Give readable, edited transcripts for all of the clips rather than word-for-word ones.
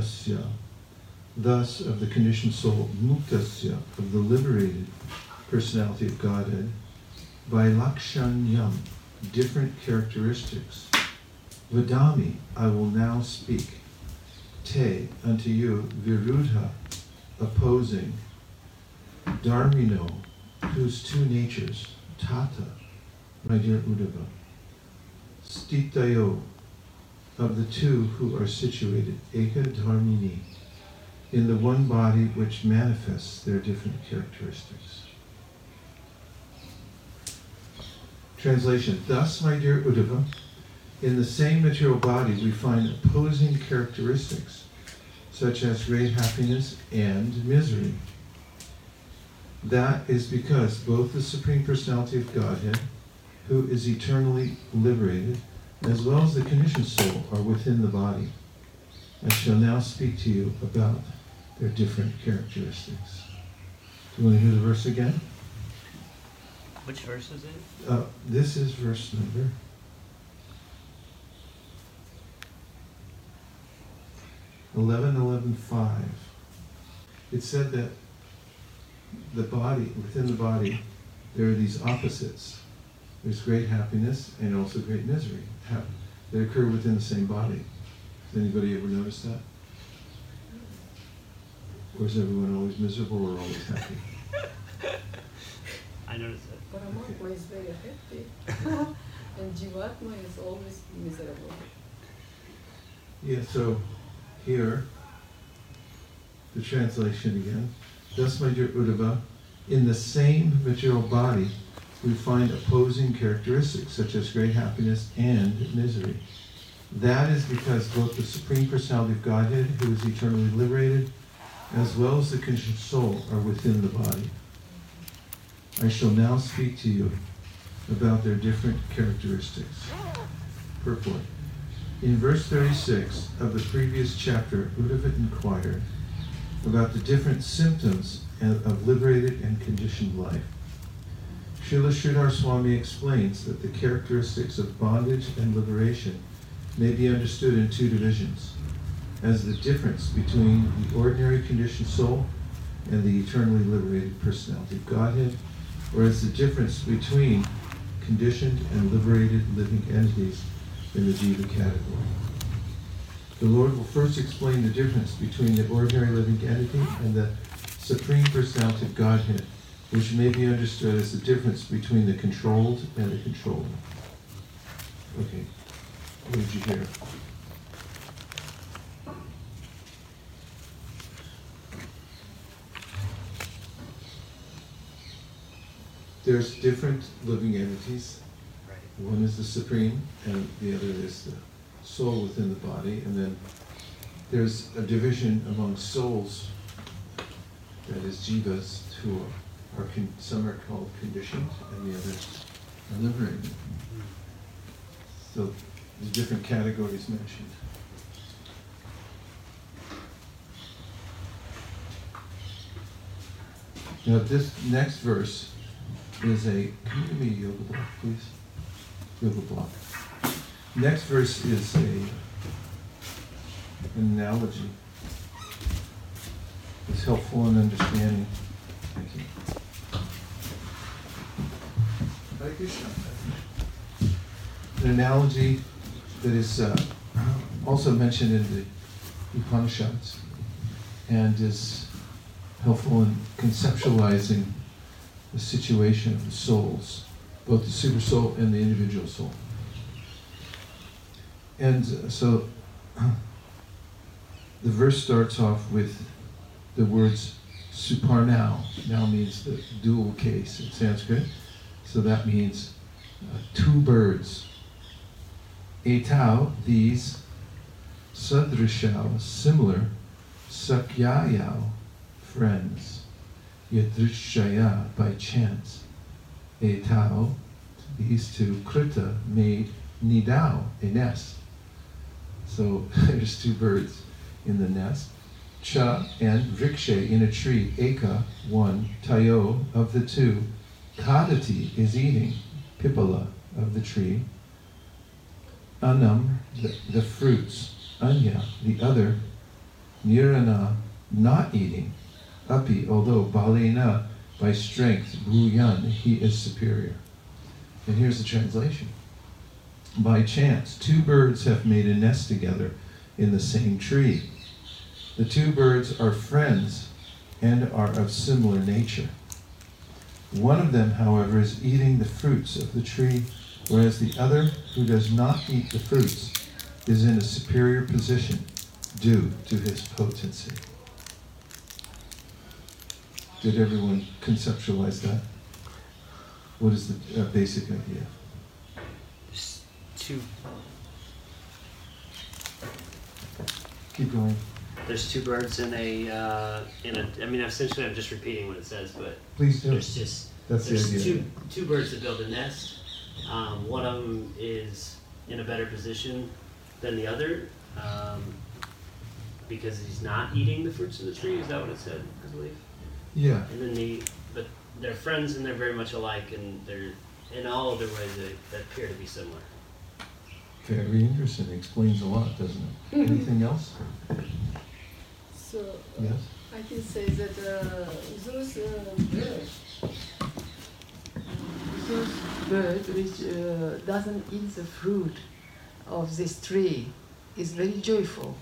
muktasya, thus of the conditioned soul, muktasya, of the liberated personality of Godhead, by Lakshanyam, different characteristics. Vadami, I will now speak. Te, unto you, Virudha, opposing. Dharmino, whose two natures, Tata, my dear Uddhava. Stitayo, of the two who are situated, Eka Dharmini, in the one body which manifests their different characteristics. Translation, thus, my dear Uddhava, in the same material body we find opposing characteristics, such as great happiness and misery. That is because both the Supreme Personality of Godhead, who is eternally liberated, as well as the conditioned soul, are within the body. I shall now speak to you about their different characteristics. Do you want to hear the verse again? Which verse is it? This is verse number 11.11.5. It said that the body, within the body, there are these opposites. There's great happiness and also great misery that occur within the same body. Has anybody ever noticed that? Or is everyone always miserable or always happy? I noticed that. Paramatma is very happy. And Jivatma is always miserable. Yeah, so here, the translation again. Thus, my dear Uddhava, in the same material body, we find opposing characteristics such as great happiness and misery. That is because both the Supreme Personality of Godhead, who is eternally liberated, as well as the conditioned soul, are within the body. I shall now speak to you about their different characteristics. Purport. In verse 36 of the previous chapter, Uddhava inquired about the different symptoms of liberated and conditioned life. Srila Shridhar Swami explains that the characteristics of bondage and liberation may be understood in two divisions, as the difference between the ordinary conditioned soul and the eternally liberated personality of Godhead, or as the difference between conditioned and liberated living entities in the Jiva category. The Lord will first explain the difference between the ordinary living entity and the Supreme Personality of Godhead, which may be understood as the difference between the controlled and the controller. Okay, what did you hear? There's different living entities. One is the Supreme, and the other is the soul within the body. And then there's a division among souls, that is jivas, who are some are called conditioned and the others are liberated. So there's different categories mentioned. Now this next verse is a, can you give me a yoga block, please? Yoga block. Next verse is an analogy. It's helpful in understanding. Thank you. An analogy that is also mentioned in the Upanishads and is helpful in conceptualizing the situation of the souls, both the super soul and the individual soul. And so the verse starts off with the words suparnau. Now means the dual case in Sanskrit. So that means two birds. Etao, these. Sadrishau, similar. Sakyayao, friends. Yadrishaya, by chance. Etao, these two. Krita, made. Nidao, a nest. So there's two birds in the nest. Cha and Vriksha, in a tree. Eka, one. Tayo, of the two. Kadati is eating, pipala, of the tree. Anam, the fruits. Anya, the other. nirana, not eating, api, although balina, by strength, buyan, he is superior. And here's the translation. By chance, two birds have made a nest together in the same tree. The two birds are friends and are of similar nature. One of them, however, is eating the fruits of the tree, whereas the other, who does not eat the fruits, is in a superior position due to his potency. Did everyone conceptualize that? What is the basic idea? Keep going. There's two birds in a. I mean, essentially, I'm just repeating what it says, but please do. There's just two birds that build a nest. One of them is in a better position than the other because he's not eating the fruits of the tree. Is that what it said? I believe. Yeah. And then but they're friends and they're very much alike, and they're in all other ways that appear to be similar. Very interesting. It explains a lot, doesn't it? Anything else? So yes? I can say that those bird which doesn't eat the fruit of this tree is very joyful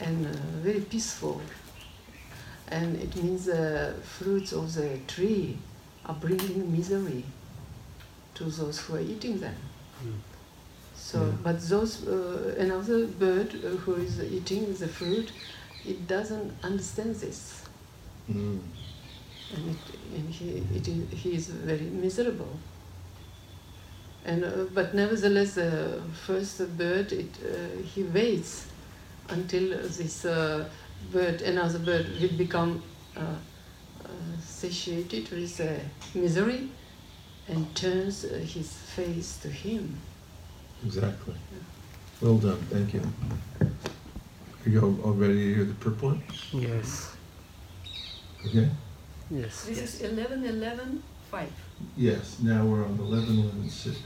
and very peaceful. And it means the fruits of the tree are bringing misery to those who are eating them. Mm. So, yeah. But those another bird who is eating the fruit, it doesn't understand this, and he is very miserable. And but nevertheless, the first bird, he waits until this another bird will become satiated with misery, and turns his face to him. Exactly. Yeah. Well done. Thank you. Are you all ready to hear the purple one? Yes. Okay? Yes. This is 11:11:5. Yes. Now we're on 11:11:6.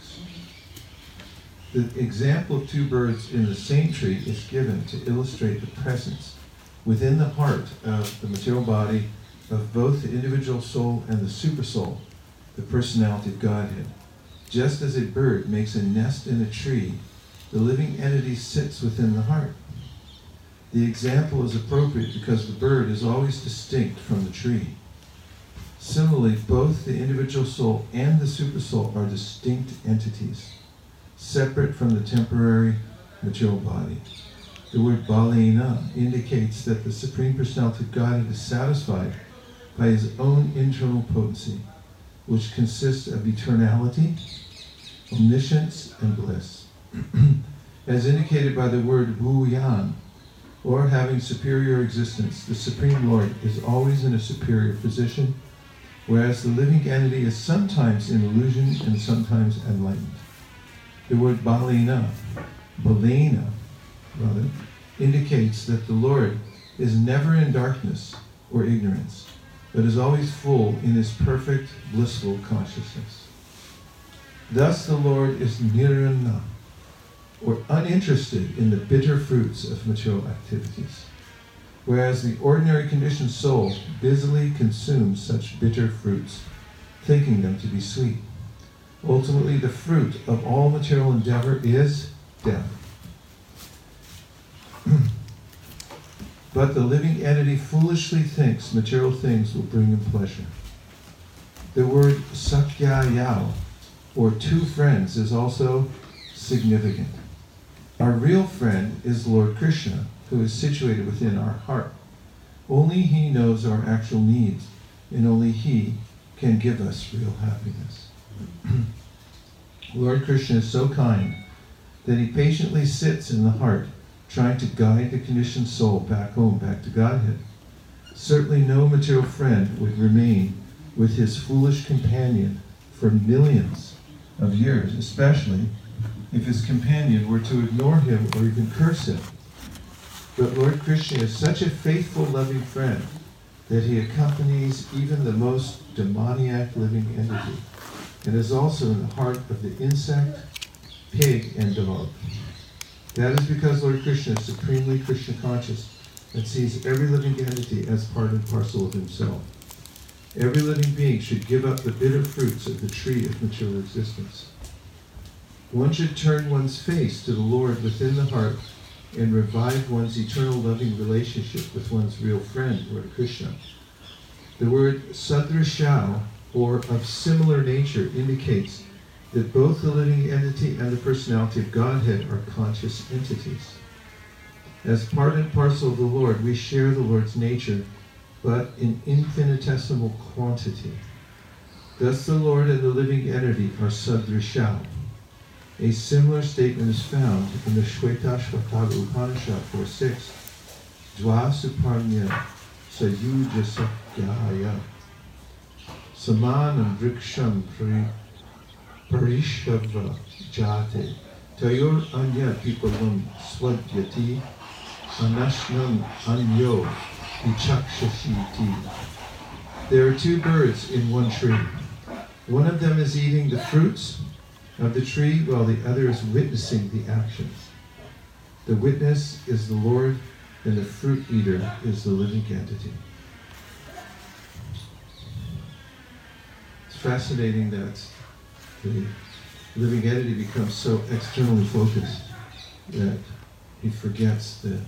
The example of two birds in the same tree is given to illustrate the presence within the heart of the material body of both the individual soul and the supersoul, the personality of Godhead. Just as a bird makes a nest in a tree, the living entity sits within the heart. The example is appropriate because the bird is always distinct from the tree. Similarly, both the individual soul and the supersoul are distinct entities, separate from the temporary material body. The word balina indicates that the Supreme Personality of Godhead is satisfied by his own internal potency, which consists of eternality, omniscience, and bliss. As indicated by the word Buyan, or having superior existence, the Supreme Lord is always in a superior position, whereas the living entity is sometimes in illusion and sometimes enlightened. The word Balina, indicates that the Lord is never in darkness or ignorance, but is always full in his perfect, blissful consciousness. Thus the Lord is nirana, or uninterested in the bitter fruits of material activities, whereas the ordinary conditioned soul busily consumes such bitter fruits, thinking them to be sweet. Ultimately, the fruit of all material endeavor is death. But the living entity foolishly thinks material things will bring him pleasure. The word Sakyayao, or two friends, is also significant. Our real friend is Lord Krishna, who is situated within our heart. Only he knows our actual needs, and only he can give us real happiness. Lord Krishna is so kind that he patiently sits in the heart, trying to guide the conditioned soul back home, back to Godhead. Certainly no material friend would remain with his foolish companion for millions of years, especially if his companion were to ignore him or even curse him. But Lord Krishna is such a faithful, loving friend that he accompanies even the most demoniac living entity, and is also in the heart of the insect, pig, and dog. That is because Lord Krishna is supremely Krishna conscious that sees every living entity as part and parcel of himself. Every living being should give up the bitter fruits of the tree of material existence. One should turn one's face to the Lord within the heart and revive one's eternal loving relationship with one's real friend, Lord Krishna. The word Sadrishau, or of similar nature, indicates that both the living entity and the personality of Godhead are conscious entities. As part and parcel of the Lord, we share the Lord's nature, but in infinitesimal quantity. Thus the Lord and the living entity are Sadrishau. A similar statement is found in the Shvetashvatara Upanishad 4.6, Dva suparnau sayuja sakyayao samanam vriksham parishava jate tayor anya pipalam swadyati anashnam anyo vichakshashiti. There are two birds in one tree. One of them is eating the fruits of the tree, while the other is witnessing the actions. The witness is the Lord, and the fruit eater is the living entity. It's fascinating that the living entity becomes so externally focused that he forgets the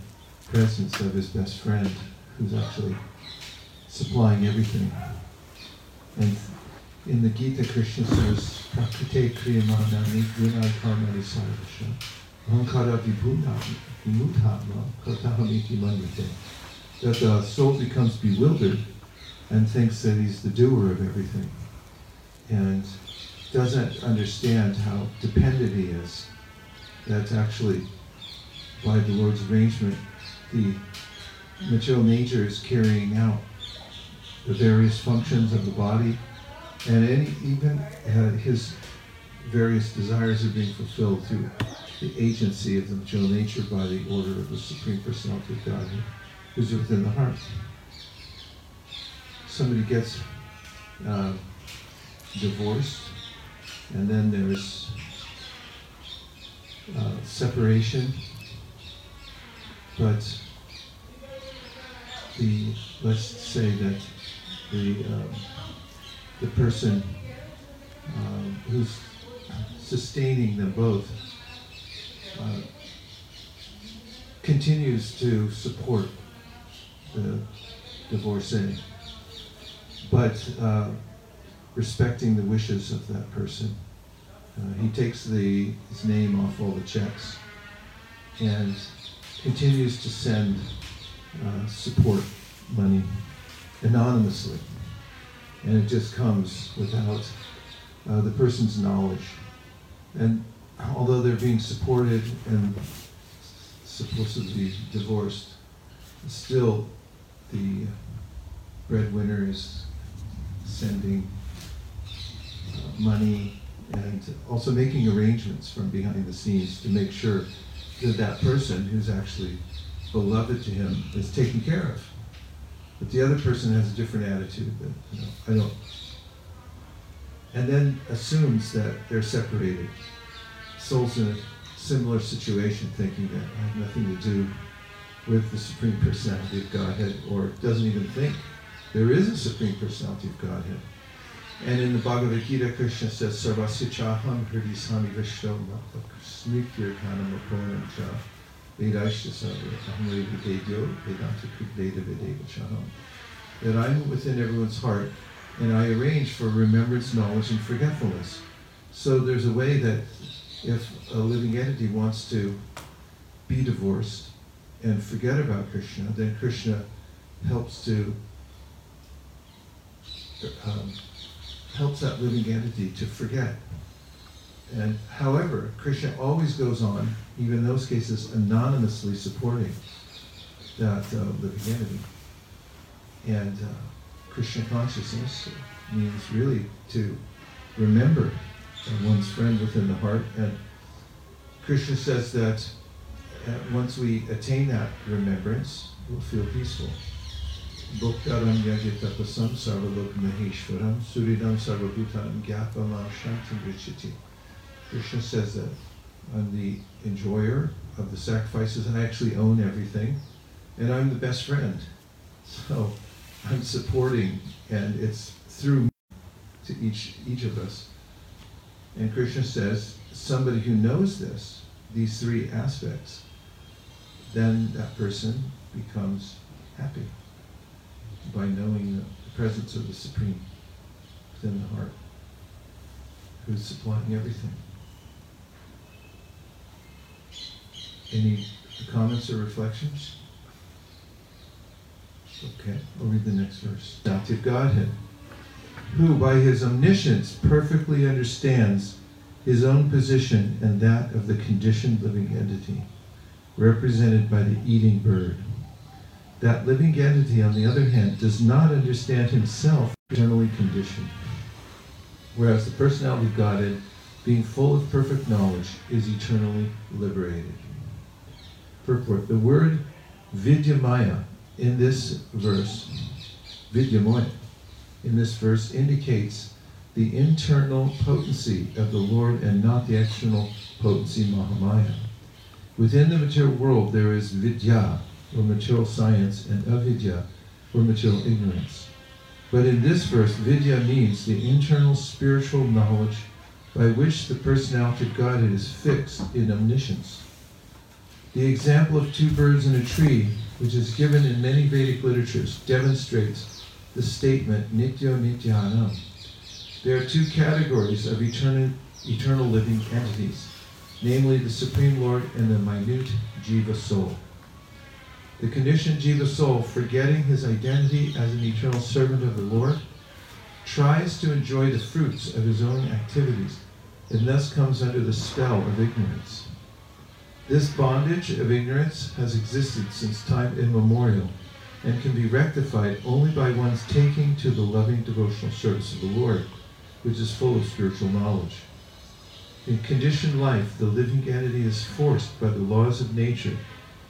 presence of his best friend, who's actually supplying everything. And in the Gita, Krishna says, Prakrite kriyamanani gunai karmani sarvasha ahankara vimuthatma katahamiti manvite. That the soul becomes bewildered and thinks that he's the doer of everything, and doesn't understand how dependent he is. That's actually, by the Lord's arrangement, the material nature is carrying out the various functions of the body, and even his various desires are being fulfilled through the agency of the material nature by the order of the Supreme Personality of God, who's within the heart. Somebody gets divorced, and then there's separation, but let's say that the person who's sustaining them both continues to support the divorcee, but respecting the wishes of that person. He takes his name off all the checks and continues to send support money anonymously. And it just comes without the person's knowledge. And although they're being supported and supposedly divorced, still the breadwinner is sending money and also making arrangements from behind the scenes to make sure that that person who's actually beloved to him is taken care of. But the other person has a different attitude that, you know, I don't. And then assumes that they're separated. Soul's in a similar situation, thinking that I have nothing to do with the Supreme Personality of Godhead, or doesn't even think there is a Supreme Personality of Godhead. And in the Bhagavad Gita, Krishna says, Sarvasya chaham hridi sami vishto matva krishnitya kanam aponam cha. That I am within everyone's heart, and I arrange for remembrance, knowledge, and forgetfulness. So there's a way that if a living entity wants to be divorced and forget about Krishna, then Krishna helps to helps that living entity to forget. And however, Krishna always goes on, even in those cases, anonymously supporting that living entity. And Krishna consciousness means really to remember one's friend within the heart. And Krishna says that once we attain that remembrance, we'll feel peaceful. Bhoktaram yajitapasam sarvalokmaheshvaram suridam sarvabhutam gyapamam shantam richati. Krishna says that I'm the enjoyer of the sacrifices, and I actually own everything. and I'm the best friend. So I'm supporting, and it's through me to each of us. And Krishna says, somebody who knows this, these three aspects, then that person becomes happy by knowing the presence of the Supreme within the heart, who's supplying everything. Any comments or reflections? Okay, we'll read the next verse. Active Godhead, who by his omniscience perfectly understands his own position and that of the conditioned living entity, represented by the eating bird. That living entity, on the other hand, does not understand himself eternally conditioned, whereas the personality of Godhead, being full of perfect knowledge, is eternally liberated. Purport. The word vidyamaya in this verse, vidyamaya, in this verse indicates the internal potency of the Lord and not the external potency Mahamaya. Within the material world there is vidya, or material science, and avidya, or material ignorance. But in this verse, vidya means the internal spiritual knowledge by which the personality of Godhead is fixed in omniscience. The example of two birds in a tree, which is given in many Vedic literatures, demonstrates the statement nitya nityanam. There are two categories of eternal living entities, namely the Supreme Lord and the minute jiva soul. The conditioned jiva soul, forgetting his identity as an eternal servant of the Lord, tries to enjoy the fruits of his own activities and thus comes under the spell of ignorance. This bondage of ignorance has existed since time immemorial and can be rectified only by one's taking to the loving devotional service of the Lord, which is full of spiritual knowledge. In conditioned life, the living entity is forced by the laws of nature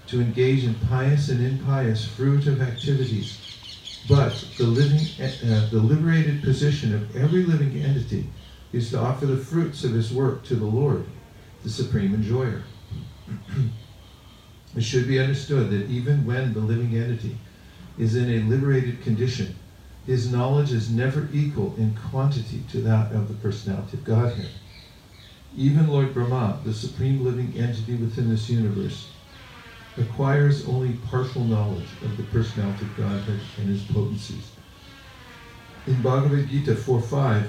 to engage in pious and impious fruitive activities, but the liberated position of every living entity is to offer the fruits of his work to the Lord, the Supreme Enjoyer. It should be understood that even when the living entity is in a liberated condition, his knowledge is never equal in quantity to that of the personality of Godhead. Even Lord Brahma, the supreme living entity within this universe, acquires only partial knowledge of the personality of Godhead and his potencies. In Bhagavad Gita 4.5,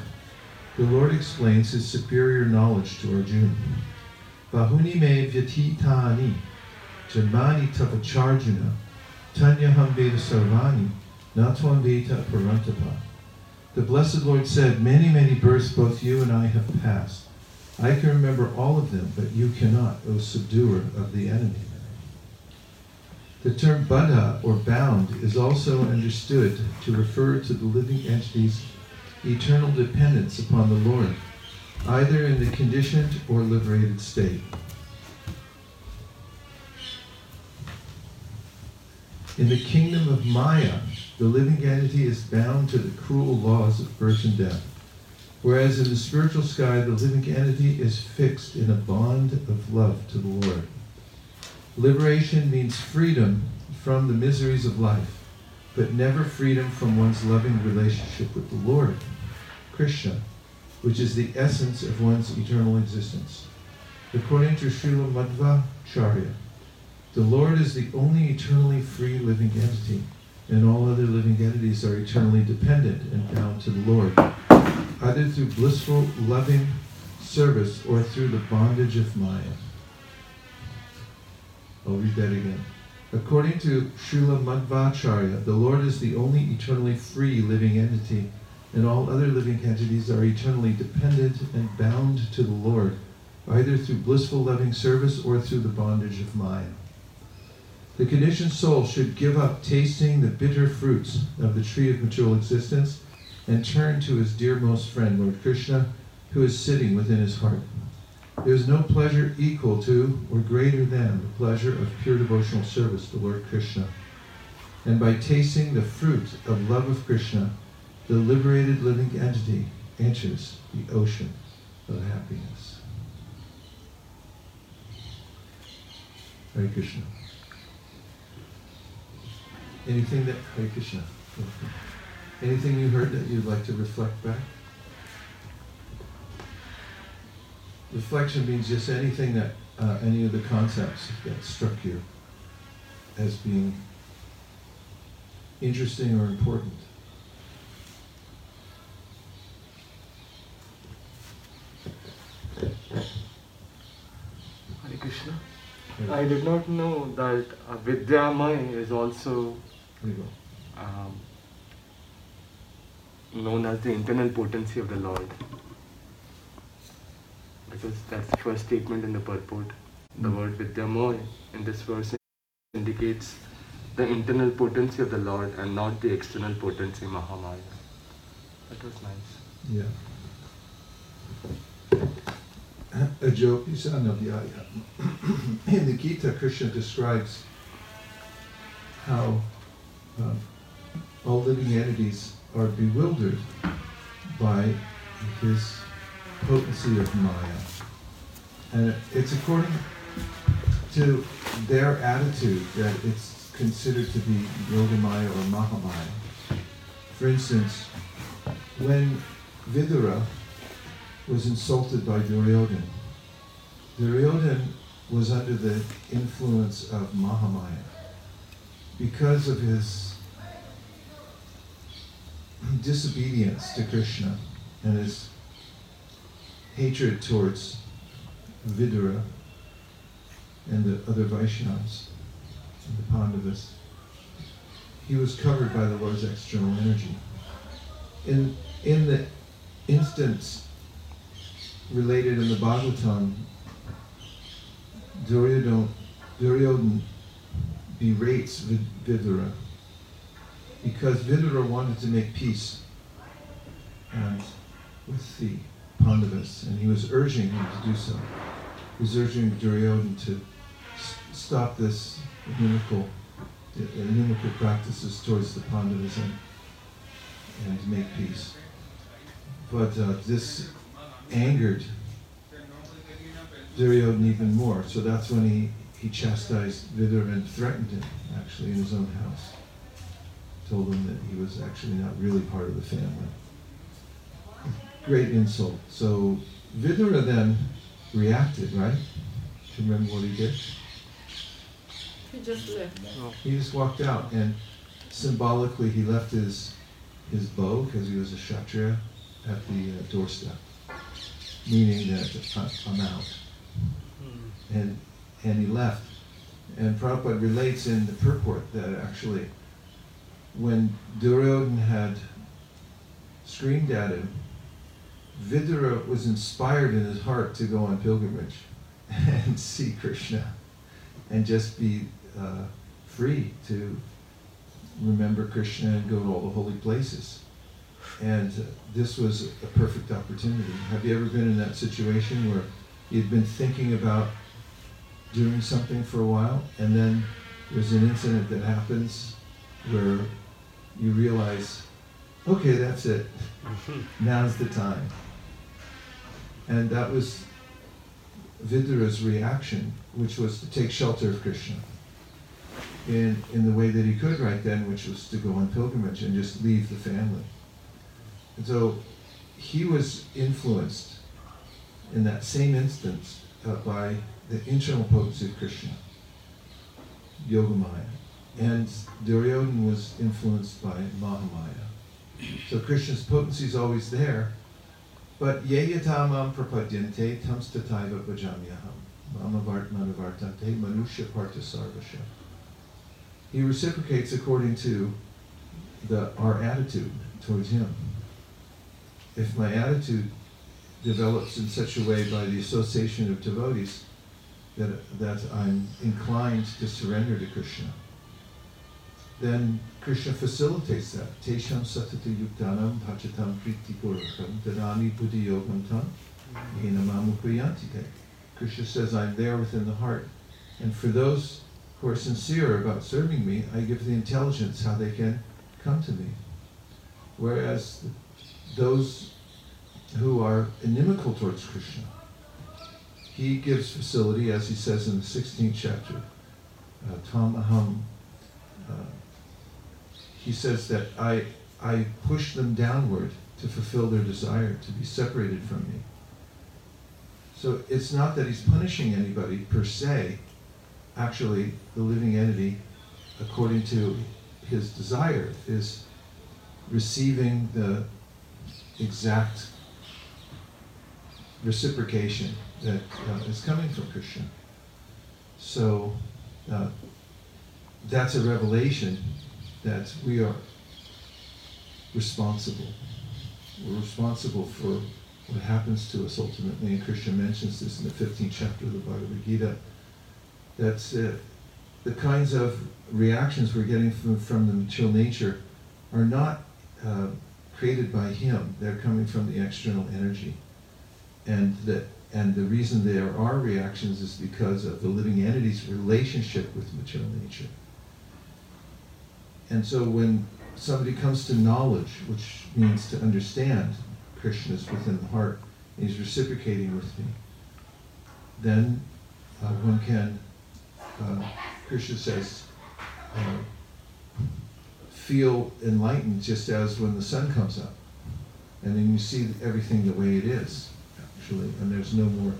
the Lord explains his superior knowledge to Arjuna. Bahuni me vyatitani, jamani tapacharjuna, tanyaham veda sarvani, natvam veda parantapa. The Blessed Lord said, many births both you and I have passed. I can remember all of them, but you cannot, O subduer of the enemy. The term bandha, or bound, is also understood to refer to the living entity's eternal dependence upon the Lord, either in the conditioned or liberated state. In the kingdom of Maya, the living entity is bound to the cruel laws of birth and death, whereas in the spiritual sky, the living entity is fixed in a bond of love to the Lord. Liberation means freedom from the miseries of life, but never freedom from one's loving relationship with the Lord, Krishna, which is the essence of one's eternal existence. According to Srila Madhvacharya, the Lord is the only eternally free living entity, and all other living entities are eternally dependent and bound to the Lord, either through blissful, loving service or through the bondage of Maya. I'll read that again. According to Srila Madhvacharya, the Lord is the only eternally free living entity, and all other living entities are eternally dependent and bound to the Lord, either through blissful loving service or through the bondage of Maya. The conditioned soul should give up tasting the bitter fruits of the tree of material existence and turn to his dearmost friend, Lord Krishna, who is sitting within his heart. There is no pleasure equal to or greater than the pleasure of pure devotional service to Lord Krishna. And by tasting the fruit of love of Krishna, the liberated living entity enters the ocean of happiness. Hare Krishna. Anything that, Hare Krishna, anything you heard that you'd like to reflect back? Reflection means just anything that, any of the concepts that struck you as being interesting or important. Hare Krishna. Hare. I did not know that Vidyamaya is also known as the internal potency of the Lord. Because that's the first statement in the purport. The word Vidyamaya in this verse indicates the internal potency of the Lord and not the external potency, Mahamaya. That was nice. Yeah. In the Gita, Krishna describes how all living entities are bewildered by his potency of Maya. And it's according to their attitude that it's considered to be Yogamaya or Mahamaya. For instance, when Vidura was insulted by Duryodhana, Duryodhana was under the influence of Mahamaya. Because of his disobedience to Krishna and his hatred towards Vidura and the other Vaishnavas and the Pandavas, he was covered by the Lord's external energy. In the instance related in the Bhagavatam, Duryodhana berates Vidura because Vidura wanted to make peace with the Pandavas, and he was urging him to do so. He was urging Duryodhana to stop this inimical practices towards the Pandavas and make peace. But this angered Duryodhana even more, so that's when he chastised Vidura and threatened him, actually, in his own house. Told him that he was actually not really part of the family. Great insult. So Vidura then reacted, right? Do you remember what he did? He just left. He just walked out, and symbolically he left his bow, because he was a Kshatriya, at the doorstep, meaning that I'm out. And he left. And Prabhupada relates in the purport that actually when Duryodhana had screamed at him, Vidura was inspired in his heart to go on pilgrimage and see Krishna and just be free to remember Krishna and go to all the holy places. And this was a perfect opportunity. Have you ever been in that situation where you've been thinking about doing something for a while and then there's an incident that happens where you realize, okay, that's it. Now's the time. And that was Vidura's reaction, which was to take shelter of Krishna in the way that he could right then, which was to go on pilgrimage and just leave the family. And so he was influenced in that same instance by the internal potency of Krishna, Yogamaya. And Duryodhana was influenced by Mahamaya. So Krishna's potency is always there, but yeyatamam prapadyante tamstataiva bhajamyaham mamavartmanavartante manusya parta sarvasya. He reciprocates according to our attitude towards him. If my attitude develops in such a way by the association of devotees that I'm inclined to surrender to Krishna, then Krishna facilitates that. Tesham satati yuktanam bhajatam pritipurakam dadami buddhi yogam tam enamamupayantite. Krishna says, I'm there within the heart. And for those who are sincere about serving me, I give the intelligence how they can come to me. Whereas those who are inimical towards Krishna, he gives facility, as he says in the 16th chapter, tam aham he says that I push them downward to fulfill their desire to be separated from me. So it's not that he's punishing anybody per se, actually the living entity, according to his desire, is receiving the exact reciprocation that is coming from Krishna. So that's a revelation that we are responsible. We're responsible for what happens to us ultimately, and Krishna mentions this in the 15th chapter of the Bhagavad Gita. That's the kinds of reactions we're getting from the material nature are not created by him. They're coming from the external energy, and the reason there are reactions is because of the living entity's relationship with material nature. And so when somebody comes to knowledge, which means to understand Krishna is within the heart, and he's reciprocating with me, then one can, Krishna says, feel enlightened, just as when the sun comes up. And then you see everything the way it is, actually, and there's no more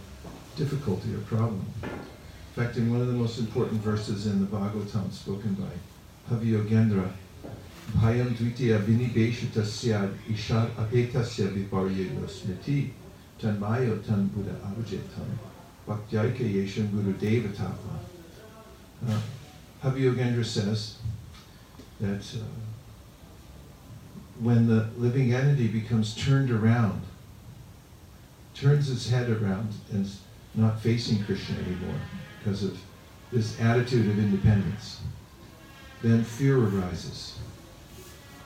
difficulty or problem. In fact, in one of the most important verses in the Bhagavatam spoken by Haviyogendra, Bhayam dvitiya vinibeshutasya ishar apetasya viparyeyo smriti tanmayo tan buddha avujetam bhaktyayka yesham guru devatama. Haviyogendra says that when the living entity becomes turned around, turns its head around and is not facing Krishna anymore because of this attitude of independence, then fear arises.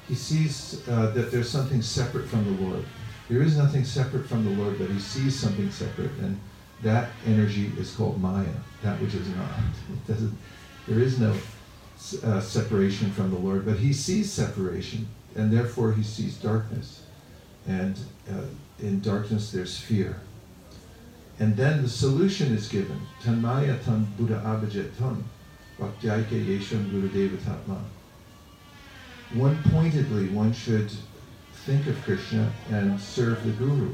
He sees that there's something separate from the Lord. There is nothing separate from the Lord, but he sees something separate, and that energy is called Maya, that which is not. It doesn't. There is no separation from the Lord, but he sees separation, and therefore he sees darkness. And in darkness there's fear. And then the solution is given. Tanmaya tan buddha abhijat tan bhaktyayake yesham guru devatatma. One pointedly, one should think of Krishna and serve the Guru.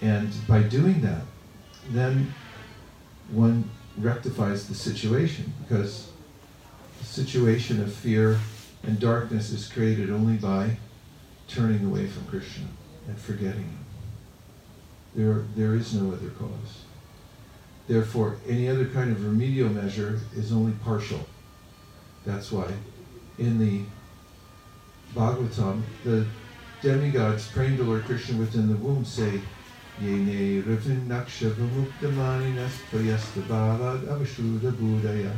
And by doing that, then one rectifies the situation, because the situation of fear and darkness is created only by turning away from Krishna and forgetting him. There is no other cause. Therefore, any other kind of remedial measure is only partial. That's why in the Bhagavatam, the demigods praying to Lord Krishna within the womb say, Yene Ravindaksha Vamuktamaninas Payasta Bhavad Avashuddha Buddhaya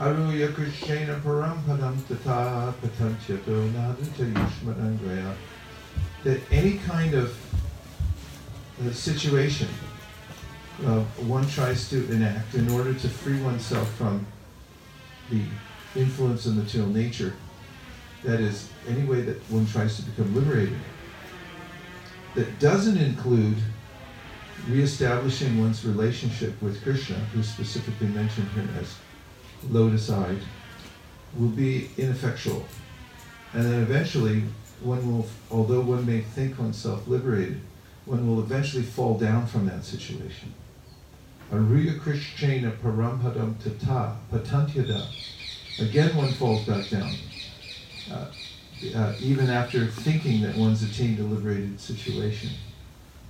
Aruya Krishna Parampadam Tata Patantyato Nadita Yushmadangraya. That any kind of situation one tries to enact in order to free oneself from the influence of material nature, that is, any way that one tries to become liberated, that doesn't include reestablishing one's relationship with Krishna, who's specifically mentioned here as lotus-eyed, will be ineffectual. And then eventually, one will, although one may think oneself liberated, one will eventually fall down from that situation. Aruya Krishna Parampadam Tata Patantyada. Again, one falls back down. Even after thinking that one's attained a liberated situation.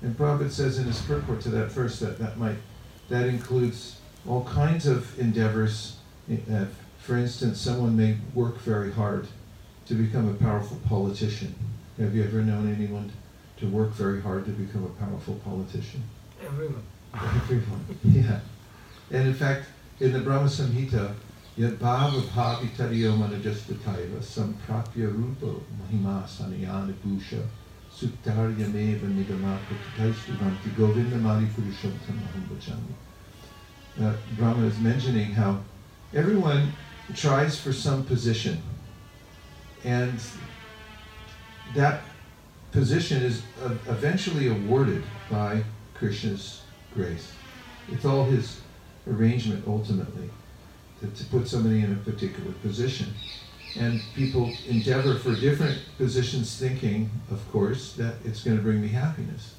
And Prabhupada says in his purport to that verse that includes all kinds of endeavors. For instance, someone may work very hard to become a powerful politician. Have you ever known anyone to work very hard to become a powerful politician? Everyone, yeah. And in fact, in the Brahma Samhita, Yad bhava bhavi tariyo manajasthataiva samprapya rupa mahima sanayana bhusha suktarya meva nigamaka kutaistuvanti govindamari purushottam ahambhajami. Brahma is mentioning how everyone tries for some position, and that position is eventually awarded by Krishna's grace. It's all his arrangement ultimately, to put somebody in a particular position. And people endeavor for different positions, thinking, of course, that it's going to bring me happiness.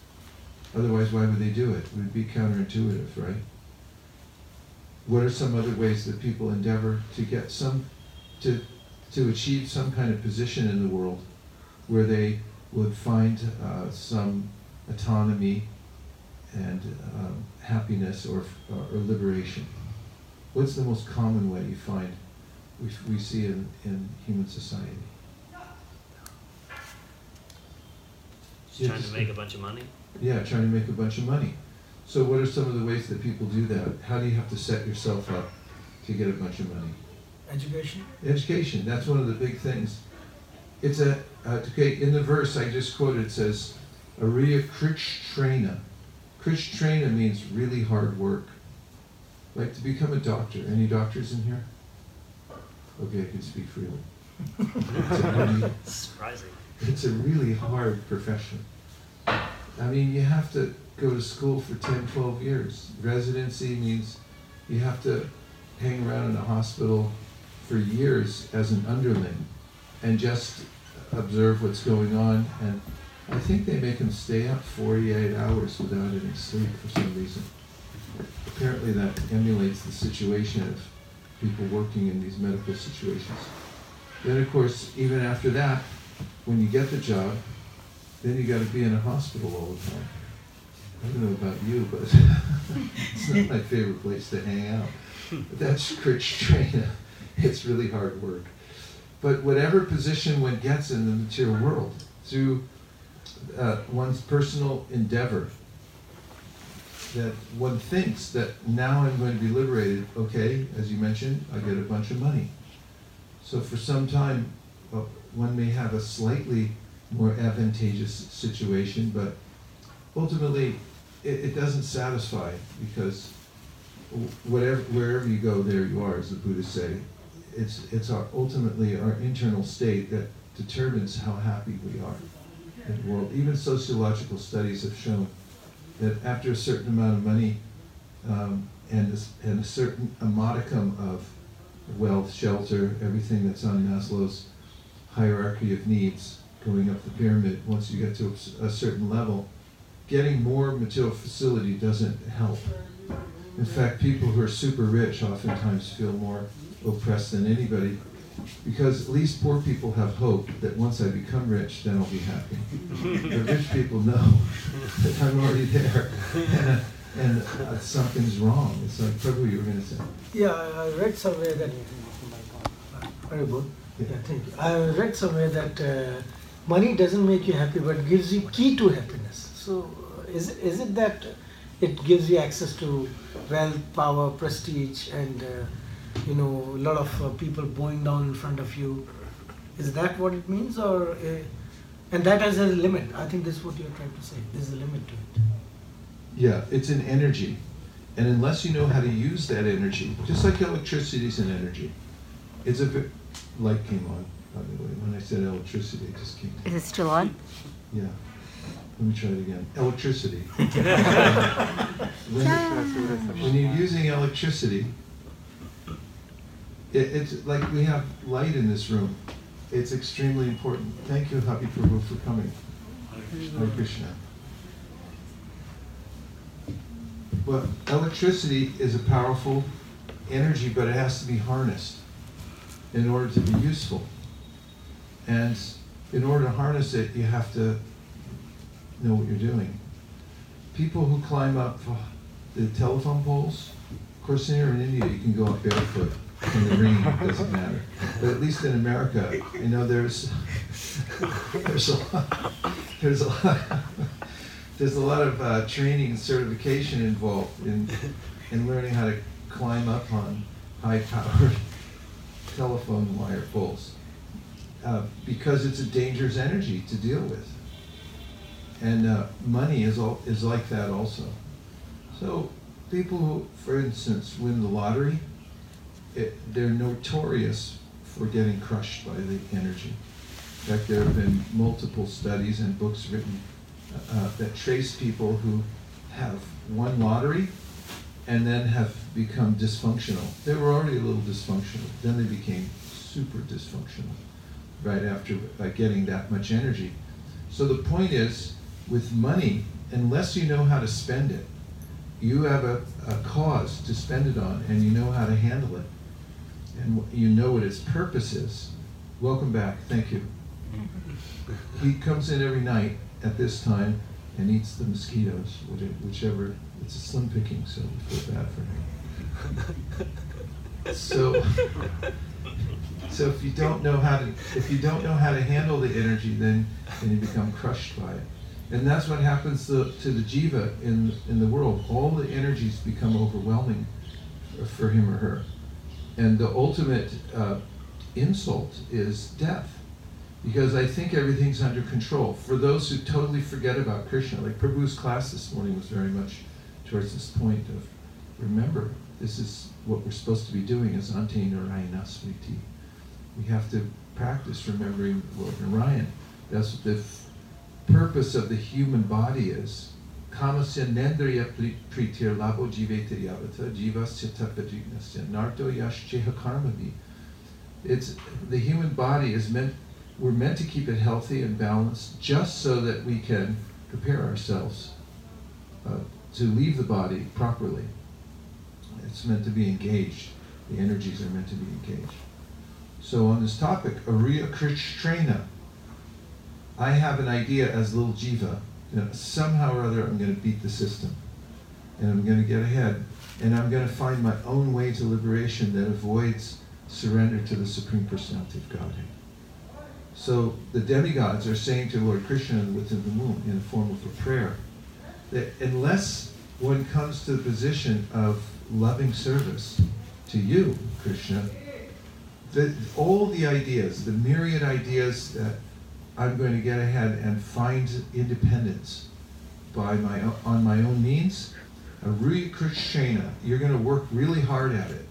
Otherwise, why would they do it? It would be counterintuitive, right? What are some other ways that people endeavor to get to achieve some kind of position in the world where they would find some autonomy and happiness or liberation? What's the most common way you find we see in human society? Just trying to make a bunch of money? Yeah, trying to make a bunch of money. So what are some of the ways that people do that? How do you have to set yourself up to get a bunch of money? Education. Education, that's one of the big things. It's a, okay, in the verse I just quoted, it says, Ariya Krishtrena. Krishtrena means really hard work. Like to become a doctor. Any doctors in here? Okay, I can speak freely. Surprising. It's a really hard profession. I mean, you have to go to school for 10, 12 years. Residency means you have to hang around in a hospital for years as an underling and just observe what's going on. And I think they make them stay up 48 hours without any sleep for some reason. Apparently that emulates the situation of people working in these medical situations. Then of course, even after that, when you get the job, then you got to be in a hospital all the time. I don't know about you, but it's not my favorite place to hang out. But that's Krishna. It's really hard work. But whatever position one gets in the material world, through one's personal endeavor, that one thinks that now I'm going to be liberated, okay, as you mentioned, I get a bunch of money. So for some time, one may have a slightly more advantageous situation, but ultimately it doesn't satisfy, because wherever you go, there you are, as the Buddhists say. It's ultimately our internal state that determines how happy we are in the world. Even sociological studies have shown that after a certain amount of money and a certain modicum of wealth, shelter, everything that's on Maslow's hierarchy of needs, going up the pyramid, once you get to a certain level, getting more material facility doesn't help. In fact, people who are super rich oftentimes feel more oppressed than anybody, because at least poor people have hope that once I become rich, then I'll be happy. But rich people know that I'm already there, and something's wrong. It's like, Prabhu, you were going to say. Yeah, I read somewhere that... Very good. Yeah, thank you. I read somewhere that money doesn't make you happy, but gives you key to happiness. So is it that it gives you access to wealth, power, prestige, and... a lot of people bowing down in front of you. Is that what it means? Or and that has a limit. I think that's what you're trying to say. There's a limit to it. Yeah, it's an energy. And unless you know how to use that energy, just like electricity is an energy. It's a bit... Light came on, by the way. When I said electricity, it just came on. Is it still on? Yeah. Let me try it again. Electricity. When you're using electricity, it's like we have light in this room. It's extremely important. Thank you, Happy Prabhu, for coming. Hare Krishna. Well, electricity is a powerful energy, but it has to be harnessed in order to be useful. And in order to harness it, you have to know what you're doing. People who climb up the telephone poles, of course, here in India, you can go up barefoot. In the rain, it doesn't matter. But at least in America, there's a lot of training and certification involved in learning how to climb up on high-powered telephone wire poles, because it's a dangerous energy to deal with, and money is like that also. So people who, for instance, win the lottery. They're notorious for getting crushed by the energy. In fact, there have been multiple studies and books written that trace people who have won lottery and then have become dysfunctional. They were already a little dysfunctional. Then they became super dysfunctional right after getting that much energy. So the point is, with money, unless you know how to spend it, you have a cause to spend it on, and you know how to handle it, and you know what its purpose is. Welcome back, thank you. He comes in every night at this time and eats the mosquitoes, whichever, it's a slim picking, so we feel bad for him. So if you don't know how to handle the energy, then you become crushed by it. And that's what happens to the jiva in the world. All the energies become overwhelming for him or her. And the ultimate insult is death. Because I think everything's under control. For those who totally forget about Krishna, like Prabhu's class this morning was very much towards this point of, remember, this is what we're supposed to be doing as Ante Narayana Smriti. We have to practice remembering Lord Narayan. That's what the purpose of the human body is. Kamasya nendriya pritir labo jivete yavata jivasya tapajiknasya narto yashcheha karmavi. It's, the human body is meant, we're meant to keep it healthy and balanced just so that we can prepare ourselves to leave the body properly. It's meant to be engaged. The energies are meant to be engaged. So on this topic, Ariya Krishtrena, I have an idea as little jiva, somehow or other I'm going to beat the system, and I'm going to get ahead, and I'm going to find my own way to liberation that avoids surrender to the Supreme Personality of Godhead. So the demigods are saying to Lord Krishna within the moon in the form of a prayer that unless one comes to the position of loving service to you, Krishna, that all the ideas, the myriad ideas that I'm going to get ahead and find independence on my own means, Ariya Krishna, you're going to work really hard at it.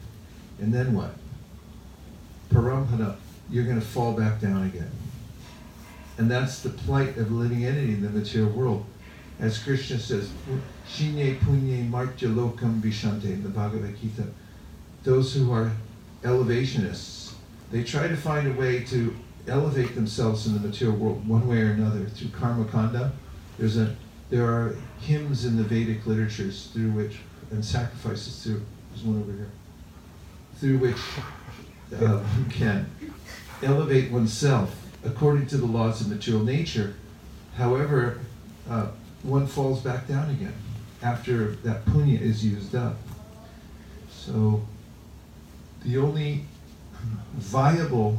And then what? Paramatma, you're going to fall back down again. And that's the plight of living entity in the material world. As Krishna says, Shinye Punye Martya Lokam Vishante in the Bhagavad Gita, those who are elevationists, they try to find a way to elevate themselves in the material world one way or another through karma kanda. There are hymns in the Vedic literatures through which, and sacrifices through, there's one over here, through which you can elevate oneself according to the laws of material nature. However, one falls back down again after that punya is used up. So the only viable,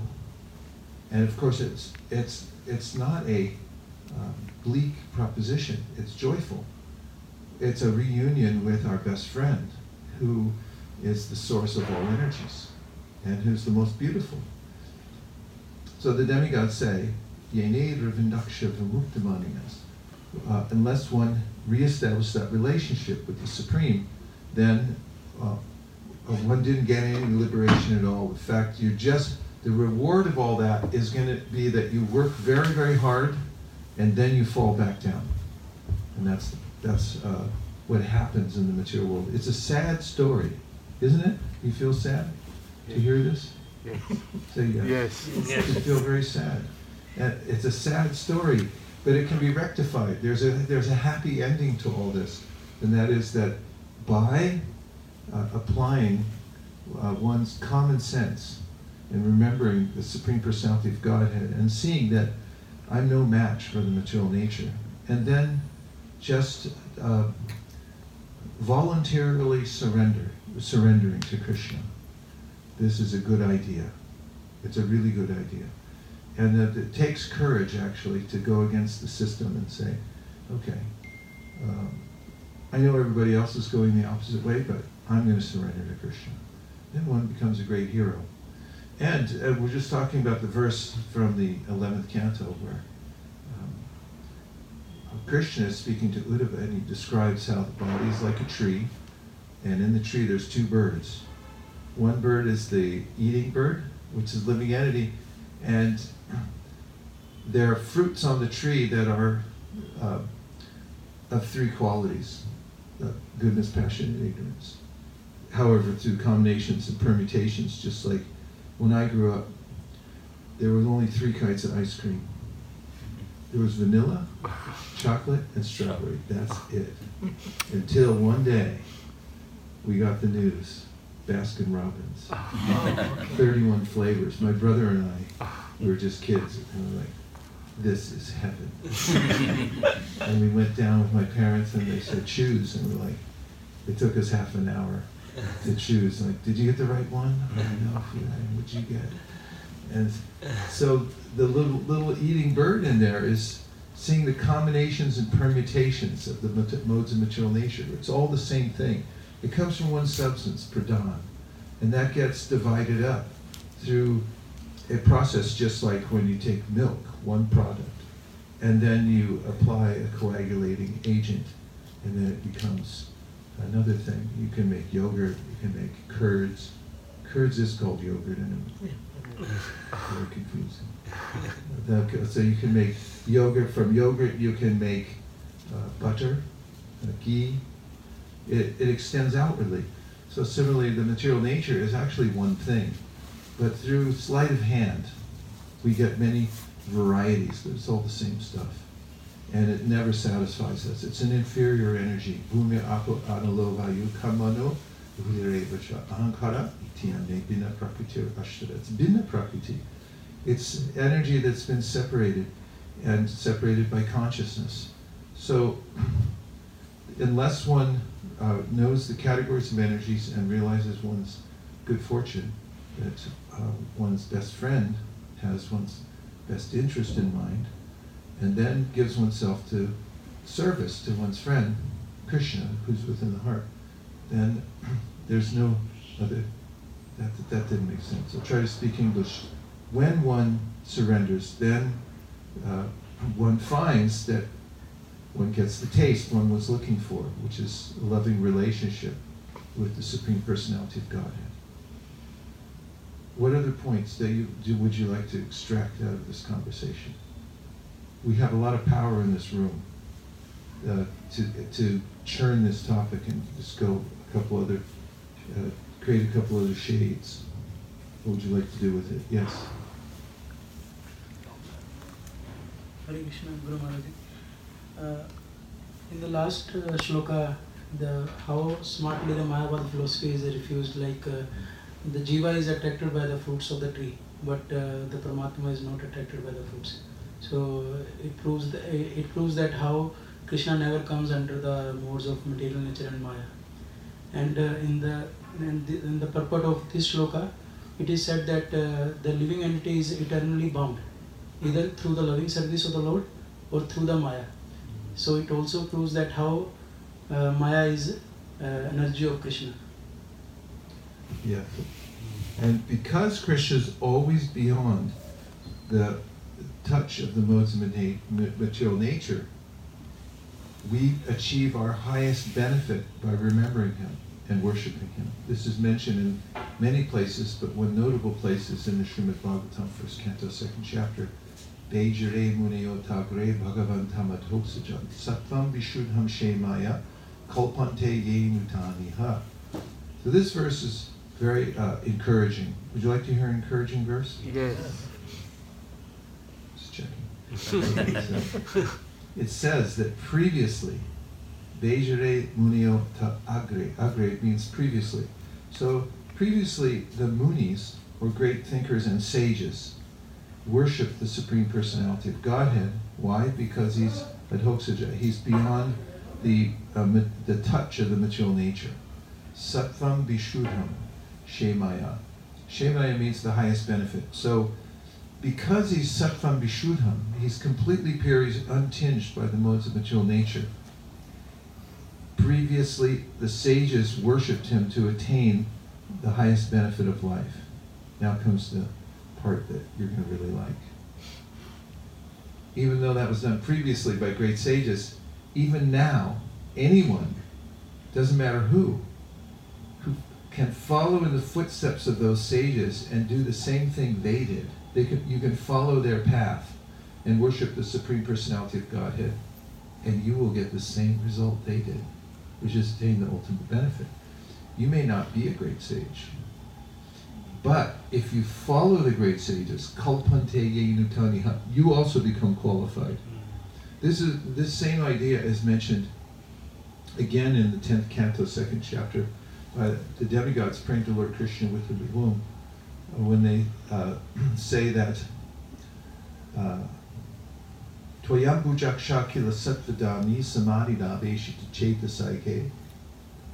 and of course it's not a bleak proposition, it's joyful. It's a reunion with our best friend, who is the source of all energies, and who's the most beautiful. So the demigods say, Yene Ravindaksha Vimuktamaninas, unless one reestablishes that relationship with the Supreme, then one didn't get any liberation at all. In fact, the reward of all that is going to be that you work very, very hard, and then you fall back down. And that's what happens in the material world. It's a sad story, isn't it? You feel sad to hear this? Yes. So, yeah. Yes. Yes. You feel very sad. And it's a sad story, but it can be rectified. There's a happy ending to all this, and that is that by applying one's common sense and remembering the Supreme Personality of Godhead and seeing that I'm no match for the material nature, and then just voluntarily surrendering to Krishna. This is a good idea. It's a really good idea. And that it takes courage, actually, to go against the system and say, okay, I know everybody else is going the opposite way, but I'm going to surrender to Krishna. Then one becomes a great hero. And we're just talking about the verse from the 11th canto where Krishna is speaking to Uddhava, and he describes how the body is like a tree, and in the tree there's two birds. One bird is the eating bird, which is living entity, and there are fruits on the tree that are of three qualities: goodness, passion, and ignorance. However, through combinations and permutations, just like when I grew up, there was only three kinds of ice cream. There was vanilla, chocolate, and strawberry. That's it. Until one day, we got the news, Baskin-Robbins, 31 flavors. My brother and I, we were just kids, and we were like, this is heaven. And we went down with my parents, and they said, choose. And we're like, it took us half an hour to choose. I'm like, did you get the right one? I don't know. What'd you get? And so the little eating bird in there is seeing the combinations and permutations of the modes of material nature. It's all the same thing. It comes from one substance, pradhan, and that gets divided up through a process just like when you take milk, one product, and then you apply a coagulating agent, and then it becomes another thing. You can make yogurt, you can make curds. Curds is called yogurt anyway. Very confusing. So you can make yogurt from yogurt, you can make butter, ghee. It extends outwardly. So similarly, the material nature is actually one thing. But through sleight of hand, we get many varieties, but it's all the same stuff. And it never satisfies us. It's an inferior energy. Bhumi apo analo vayu kamano virevacha ahankara ityane bina prakriti ashtada. It's bina prakriti. It's energy that's been separated, and separated by consciousness. So unless one knows the categories of energies and realizes one's good fortune, that one's best friend has one's best interest in mind, and then gives oneself to service to one's friend, Krishna, who's within the heart, then there's no other. That didn't make sense. I'll try to speak English. When one surrenders, then one finds that one gets the taste one was looking for, which is a loving relationship with the Supreme Personality of Godhead. What other points that would you like to extract out of this conversation? We have a lot of power in this room to churn this topic and just go a couple other, create a couple other shades. What would you like to do with it? Yes. Hare Krishna, Guru Maharaj. In the last shloka, how smartly the Mayavad philosophy is refused, like the jiva is attracted by the fruits of the tree, but the Paramatma is not attracted by the fruits. So it proves that how Krishna never comes under the modes of material nature and Maya. And in the purport of this shloka, it is said that the living entity is eternally bound, either through the loving service of the Lord or through the Maya. So it also proves that how Maya is energy of Krishna. Yeah. And because Krishna is always beyond the touch of the modes of material nature, we achieve our highest benefit by remembering him and worshiping him. This is mentioned in many places, but one notable place is in the Srimad Bhagavatam, 1st Canto, 2nd chapter. Bejire Munio Tagre Bhagavantamat Hoksajan Satvam Vishuddham Shemaya Kalpante Ye Mutaniha. So this verse is very encouraging. Would you like to hear an encouraging verse? Yes. Just checking. It says that previously, Bejire Munio Tagre. Agre means previously. So previously the Munis were great thinkers and sages. Worship the Supreme Personality of Godhead. Why? Because he's adhoksaja. He's beyond the touch of the material nature. Sattvam Vishuddham Shemaya. Shemaya means the highest benefit. So, because he's Sattvam Vishuddham, he's completely pure, he's untinged by the modes of material nature. Previously, the sages worshipped him to attain the highest benefit of life. Now comes the part that you're going to really like. Even though that was done previously by great sages, even now, anyone, doesn't matter who can follow in the footsteps of those sages and do the same thing they did. You can follow their path and worship the Supreme Personality of Godhead, and you will get the same result they did, which is attain the ultimate benefit. You may not be a great sage. But if you follow the great sages, kalpanteye nutaniha, you also become qualified. This same idea is mentioned again in the 10th canto, 2nd chapter, by the demigods praying to Lord Krishna with the womb, when they say that Tvayam bujakshakila sattvadami samadina veshita chetasaike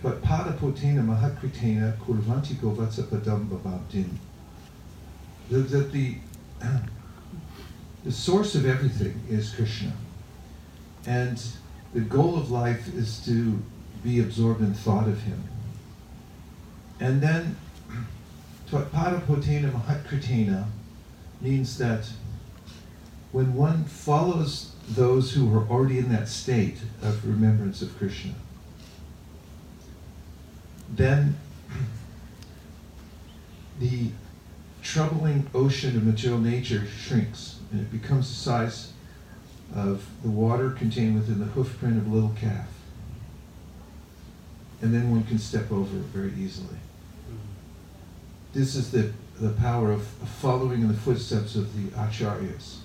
Tvat padapotena mahakritena kurvanti govatsapadam bababdin. That the source of everything is Krishna. And the goal of life is to be absorbed in thought of him. And then Tvatpadapotena Mahatkritena means that when one follows those who are already in that state of remembrance of Krishna, then the troubling ocean of material nature shrinks, and it becomes the size of the water contained within the hoof print of a little calf. And then one can step over it very easily. This is the power of following in the footsteps of the acharyas,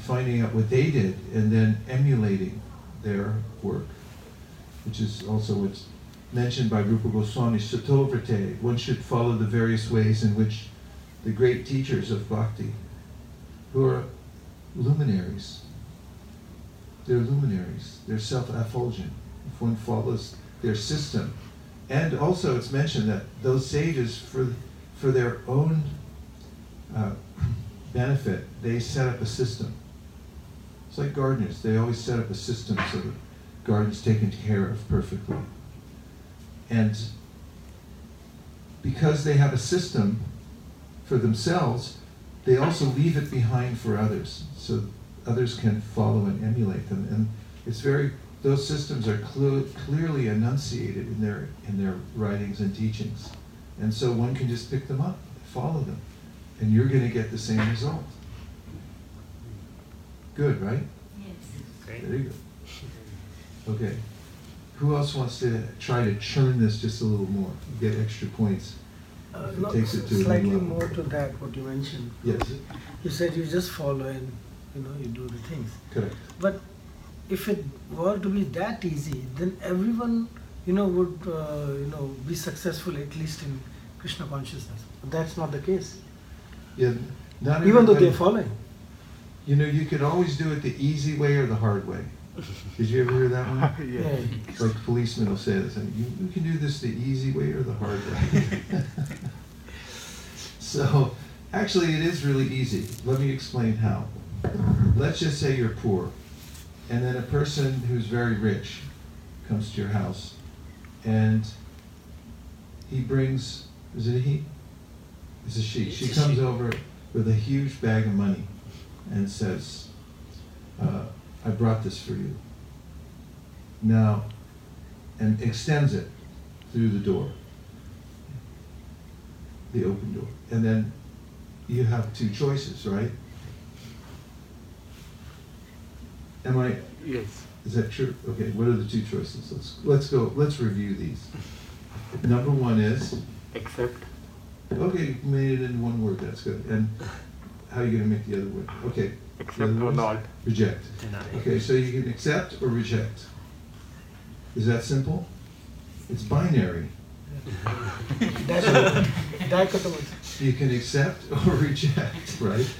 finding out what they did and then emulating their work, which is also what's mentioned by Rupa Goswami, Satovrite. One should follow the various ways in which the great teachers of bhakti, who are luminaries, they're self-effulgent. If one follows their system, and also it's mentioned that those sages, for their own benefit, they set up a system. It's like gardeners. They always set up a system so the garden's taken care of perfectly. And because they have a system for themselves, they also leave it behind for others, so others can follow and emulate them. And it's very, those systems are clearly enunciated in their writings and teachings. And so one can just pick them up, follow them, and you're going to get the same result. Good, right? Yes. Great. There you go. Okay. Who else wants to try to churn this just a little more? You get extra points. It takes it to slightly more to that, what you mentioned. Yes. You said you just follow and, you know, you do the things. Correct. But if it were to be that easy, then everyone, you know, would be successful, at least in Krishna consciousness. But that's not the case. Yeah, not even though they're following. You know, you could always do it the easy way or the hard way. Did you ever hear that one? Yeah. Like policemen will say this, you can do this the easy way or the hard way. So, actually it is really easy. Let me explain how. Let's just say you're poor, and then a person who's very rich comes to your house, and he brings, is it a he? It's a she. She comes over with a huge bag of money and says, I brought this for you. Now, and extends it through the door, the open door. And then you have two choices, right? Am I? Yes. Is that true? Okay, what are the two choices? Let's review these. Number one is? Accept. Okay, you made it in one word, that's good. And how are you going to make the other word? Okay. Accept or not. Reject. Deny. Okay, so you can accept or reject. Is that simple? It's binary. You can accept or reject, right?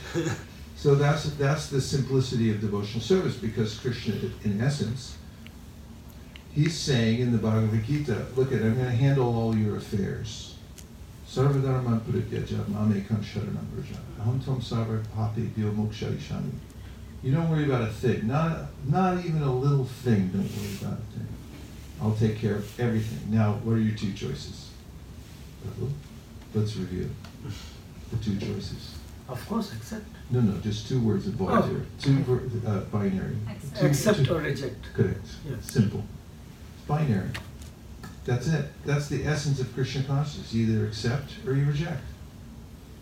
So that's the simplicity of devotional service, because Krishna, in essence, he's saying in the Bhagavad Gita, look at, I'm going to handle all your affairs. Sarvadharman purityajam amekam sharanam vrajam aham tvam sarva papi deo mokshayishami. You don't worry about a thing, not even a little thing, don't worry about a thing. I'll take care of everything. Now, what are your two choices? Let's review the two choices. Of course, accept. No, just two words involved here. Two binary. Accept or reject. Correct. Yes. Simple. It's binary. That's it. That's the essence of Krishna consciousness. You either accept or you reject.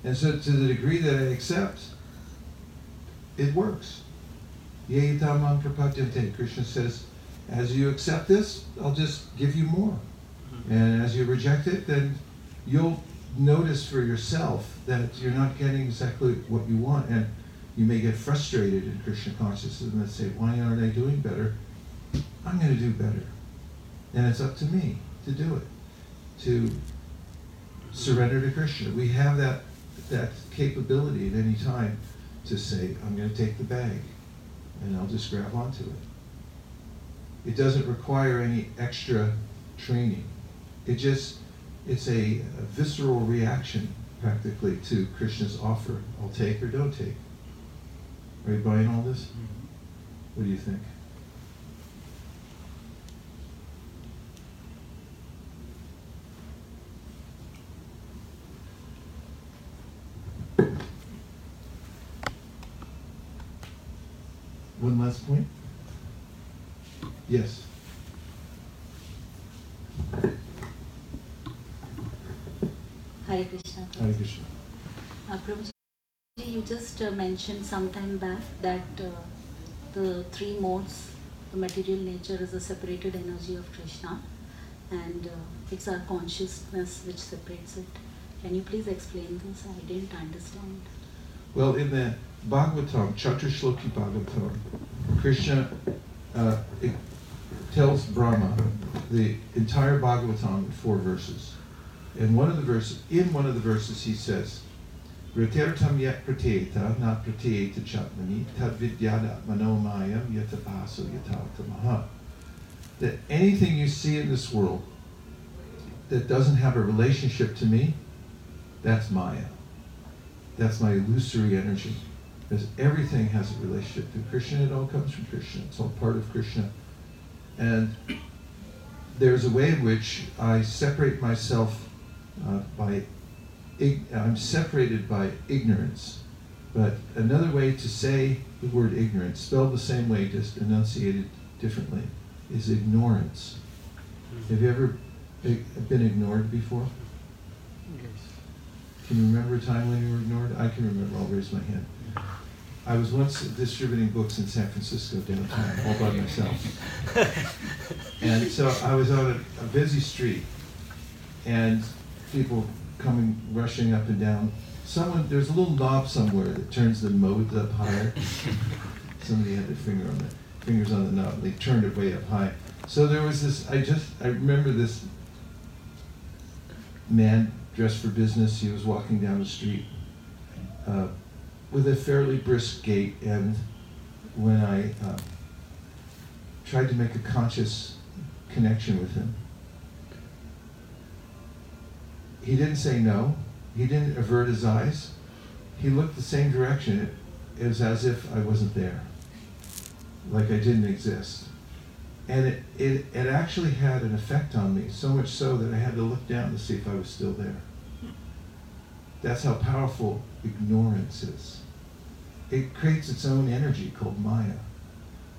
And so to the degree that I accept, it works. Yehitamam prapadyante. Krishna says, as you accept this, I'll just give you more. And as you reject it, then you'll notice for yourself that you're not getting exactly what you want, and you may get frustrated in Krishna consciousness and say, why aren't I doing better? I'm going to do better. And it's up to me to do it, to surrender to Krishna. We have that capability at any time to say, I'm going to take the bag, and I'll just grab onto it. It doesn't require any extra training. It's a visceral reaction, practically, to Krishna's offer. I'll take or don't take. Are you buying all this? What do you think? One last point? Yes. Hare Krishna. Hare Krishna. Prabhupada, you just mentioned some time back that the three modes, the material nature is a separated energy of Krishna, and it's our consciousness which separates it. Can you please explain this? I didn't understand. Well, in the Bhagavatam, Chaturshloki Bhagavatam, Krishna tells Brahma the entire Bhagavatam in 4 verses. And in one of the verses he says, Ratertam yat pratyeta, not pratyeta chatmani, tad vidyada manomayam yatapasu yatatamaha. That anything you see in this world that doesn't have a relationship to me, that's Maya. That's my illusory energy. Because everything has a relationship to Krishna. It all comes from Krishna. It's all part of Krishna. And there's a way in which I separate myself I'm separated by ignorance. But another way to say the word ignorance, spelled the same way, just enunciated differently, is ignorance. Have you ever been ignored before? Yes. Can you remember a time when you were ignored? I can remember. I'll raise my hand. I was once distributing books in San Francisco downtown, all by myself. And so I was on a busy street, and people coming, rushing up and down. There's a little knob somewhere that turns the mode up higher. Somebody had their fingers on the knob, and they turned it way up high. So there was this, I remember this man dressed for business. He was walking down the street with a fairly brisk gait, and when I tried to make a conscious connection with him, he didn't say no, he didn't avert his eyes, he looked the same direction. It was as if I wasn't there, like I didn't exist. And it actually had an effect on me, so much so that I had to look down to see if I was still there. That's how powerful ignorance is. It creates its own energy called Maya.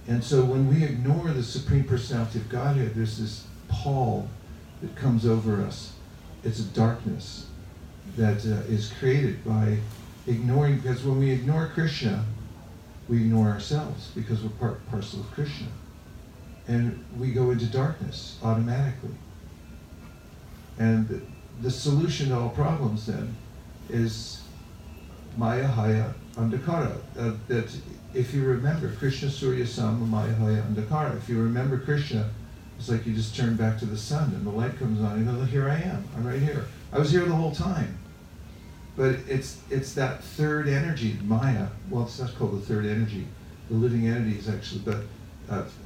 And so when we ignore the Supreme Personality of Godhead, there's this pall that comes over us. It's a darkness that is created by ignoring, because when we ignore Krishna, we ignore ourselves, because we're part and parcel of Krishna. And we go into darkness automatically. And the solution to all problems then is Maya Haya Andhakara. That if you remember, Krishna Surya Sama Maya Haya Andhakara. If you remember Krishna, it's like you just turn back to the sun and the light comes on and you go, here I am, I'm right here. I was here the whole time. But it's that third energy, Maya. Well, it's not called the third energy. The living entity is actually, but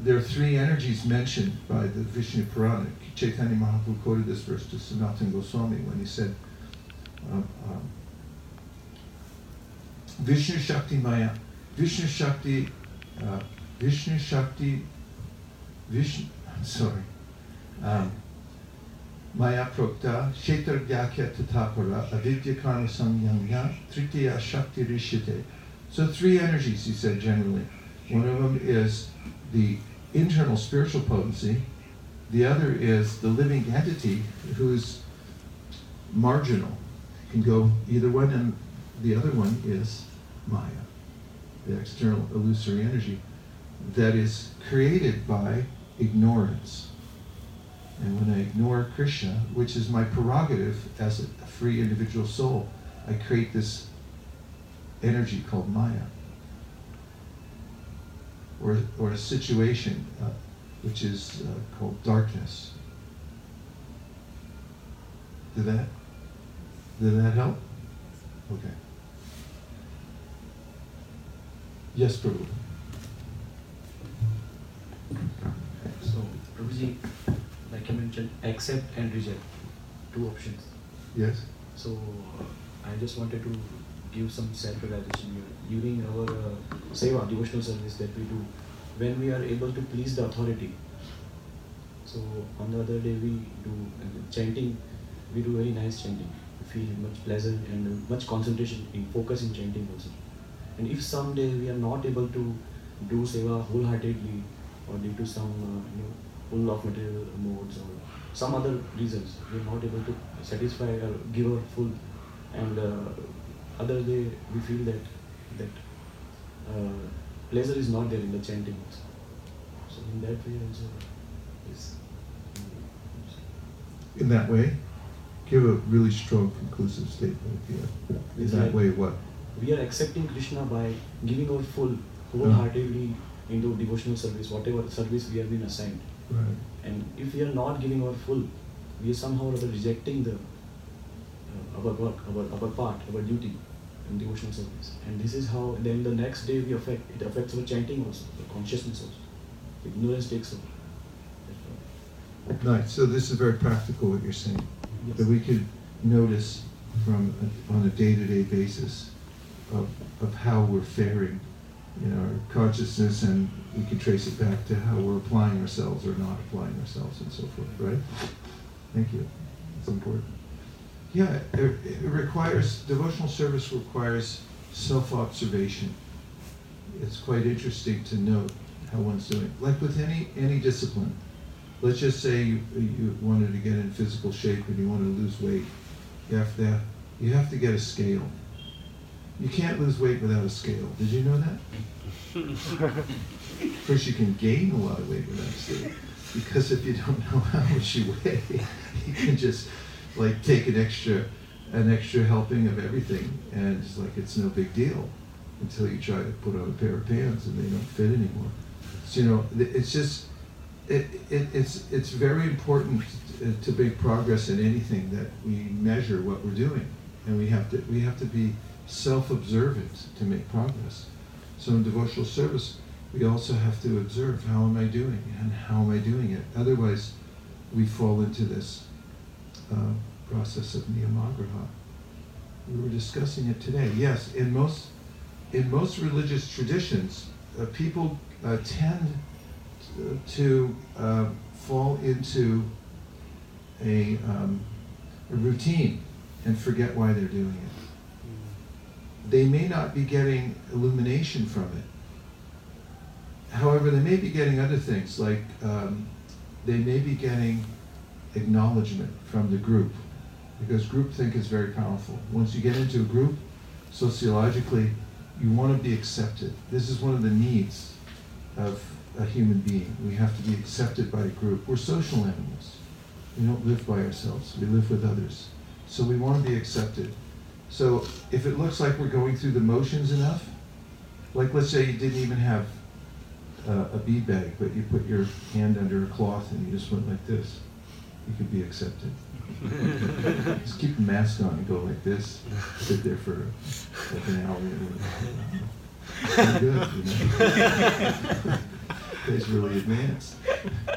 there are 3 energies mentioned by the Vishnu Purana. Chaitanya Mahaprabhu quoted this verse to Sanatana Goswami when he said, Vishnu Shakti Maya, Maya Prokta, Shetar Gyakya Tatapara, Avidya Karma Samyanya, Tritiya Shakti Rishite. So 3 energies, he said generally. One of them is the internal spiritual potency, the other is the living entity who's marginal, can go either one, and the other one is Maya, the external illusory energy that is created by ignorance. And when I ignore Krishna, which is my prerogative as a free individual soul, I create this energy called Maya, or a situation which is called darkness. Did that help? Okay. Yes, Prabhu. So, Prabhuji, like you mentioned, accept and reject, two options. Yes. So, I just wanted to give some self-realization. During our seva, devotional service that we do, when we are able to please the authority, so on the other day we do chanting, we do very nice chanting. We feel much pleasant and much concentration in focus in chanting also. And if someday we are not able to do seva wholeheartedly or due to some full of material modes or some other reasons, we are not able to satisfy or give our full, and other day we feel that pleasure is not there in the chanting also. So in that way also is. In that way? Give a really strong conclusive statement here. In it's that like, way what? We are accepting Krishna by giving our full, wholeheartedly into devotional service, whatever service we have been assigned. Right. And if we are not giving our full, we are somehow rather rejecting the our work, our part, our duty in devotional service. And this is how then the next day it affects our chanting also, the consciousness also. The ignorance takes over. Nice. So this is very practical what you're saying. Yes. That we could notice from on a day-to-day basis of how we're faring in our consciousness, and we can trace it back to how we're applying ourselves or not applying ourselves and so forth, right? Thank you. It's important. Yeah, it requires, devotional service requires self-observation. It's quite interesting to note how one's doing. Like with any discipline, let's just say you wanted to get in physical shape and you want to lose weight. You have to get a scale. You can't lose weight without a scale. Did you know that? Of course, you can gain a lot of weight without a scale, because if you don't know how much you weigh, you can just like take an extra helping of everything, and it's like it's no big deal until you try to put on a pair of pants and they don't fit anymore. So it's just it's very important to make progress in anything that we measure what we're doing, and we have to be self-observant to make progress. So in devotional service, we also have to observe how am I doing and how am I doing it. Otherwise, we fall into this process of niyamagraha. We were discussing it today. Yes, in most religious traditions, people tend to fall into a routine and forget why they're doing it. They may not be getting illumination from it. However, they may be getting other things, like they may be getting acknowledgement from the group, because groupthink is very powerful. Once you get into a group, sociologically, you want to be accepted. This is one of the needs of a human being. We have to be accepted by a group. We're social animals. We don't live by ourselves. We live with others. So we want to be accepted. So if it looks like we're going through the motions enough, like let's say you didn't even have a bead bag, but you put your hand under a cloth and you just went like this, you could be accepted. Just keep the mask on and go like this. Sit there for like an hour. You're good, It's really advanced.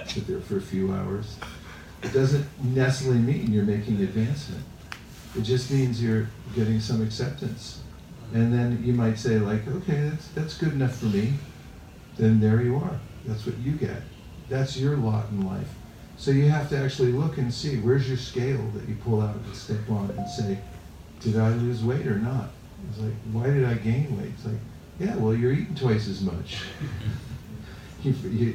Sit there for a few hours. It doesn't necessarily mean you're making advancement. It just means you're getting some acceptance. And then you might say like, okay, that's good enough for me. Then there you are. That's what you get. That's your lot in life. So you have to actually look and see, where's your scale that you pull out and step on and say, did I lose weight or not? It's like, why did I gain weight? It's like, yeah, well, you're eating twice as much. You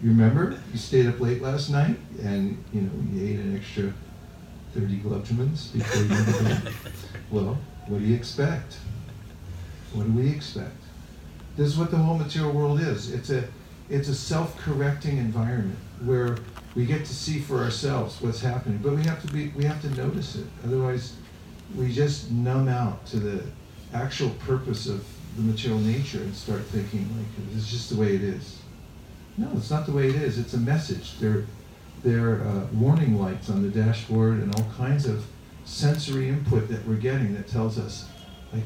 remember, you stayed up late last night, and you ate an extra 30 gluttamins before you went to bed. Well, what do you expect? What do we expect? This is what the whole material world is. It's a self-correcting environment where we get to see for ourselves what's happening, but we have to notice it. Otherwise, we just numb out to the actual purpose of the material nature and start thinking like it's just the way it is. No, it's not the way it is. It's a message. There are warning lights on the dashboard and all kinds of sensory input that we're getting that tells us, like,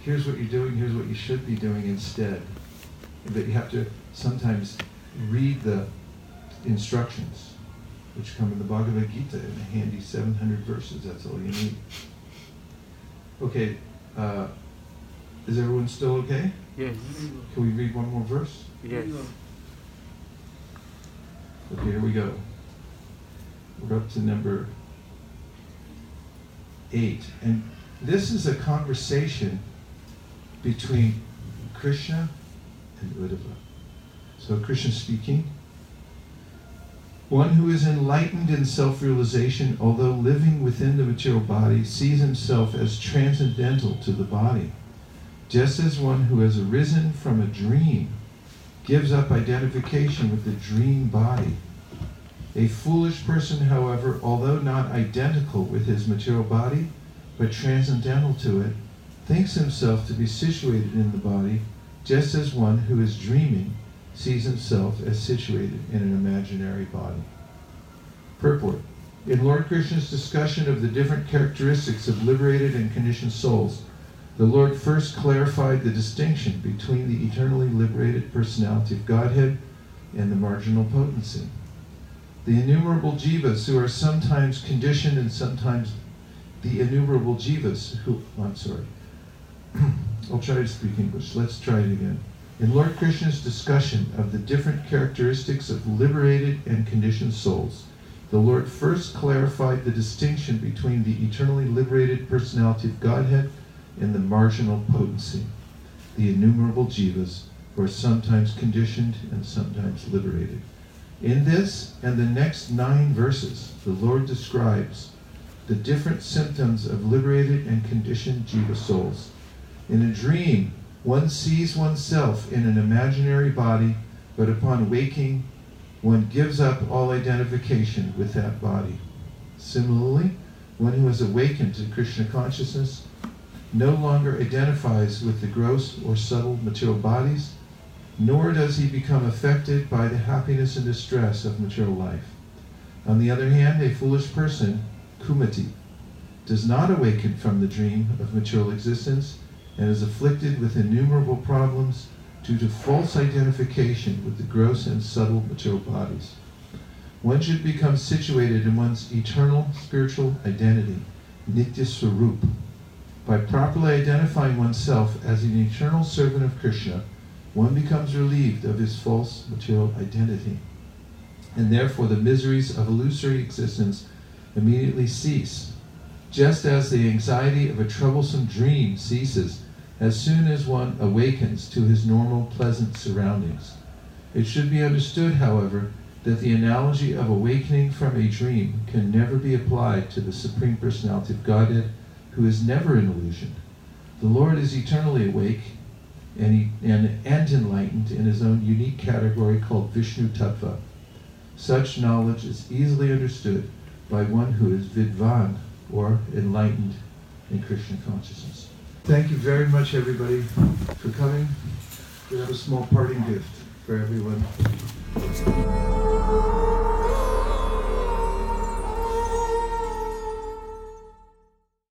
here's what you're doing, here's what you should be doing instead. But you have to sometimes read the instructions, which come in the Bhagavad Gita in a handy 700 verses. That's all you need. Okay, is everyone still okay? Yes. Can we read one more verse? Yes. Okay, here we go. We're up to number 8. And this is a conversation between Krishna and Uddhava. So Krishna speaking. One who is enlightened in self-realization, although living within the material body, sees himself as transcendental to the body. Just as one who has arisen from a dream gives up identification with the dream body. A foolish person, however, although not identical with his material body, but transcendental to it, thinks himself to be situated in the body, just as one who is dreaming sees himself as situated in an imaginary body. Purport. In Lord Krishna's discussion of the different characteristics of liberated and conditioned souls, the Lord first clarified the distinction between the eternally liberated personality of Godhead and the marginal potency. In Lord Krishna's discussion of the different characteristics of liberated and conditioned souls, the Lord first clarified the distinction between the eternally liberated personality of Godhead and the marginal potency, the innumerable jivas, who are sometimes conditioned and sometimes liberated. In this and the next 9 verses, the Lord describes the different symptoms of liberated and conditioned jiva souls. In a dream, one sees oneself in an imaginary body, but upon waking, one gives up all identification with that body. Similarly, one who has awakened to Krishna consciousness no longer identifies with the gross or subtle material bodies, nor does he become affected by the happiness and distress of material life. On the other hand, a foolish person, Kumati, does not awaken from the dream of material existence and is afflicted with innumerable problems due to false identification with the gross and subtle material bodies. One should become situated in one's eternal spiritual identity, Nitya Swarup, by properly identifying oneself as an eternal servant of Krishna. One becomes relieved of his false material identity, and therefore the miseries of illusory existence immediately cease, just as the anxiety of a troublesome dream ceases as soon as one awakens to his normal pleasant surroundings. It should be understood, however, that the analogy of awakening from a dream can never be applied to the Supreme Personality of Godhead, who is never an illusion. The Lord is eternally awake and enlightened in his own unique category called Vishnu Tattva. Such knowledge is easily understood by one who is Vidvan, or enlightened in Krishna consciousness. Thank you very much, everybody, for coming. We have a small parting gift for everyone.